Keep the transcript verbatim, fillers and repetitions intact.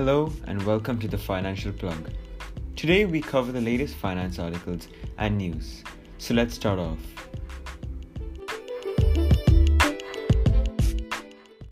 Hello and welcome to The Financial Plug. Today we cover the latest finance articles and news. So let's start off.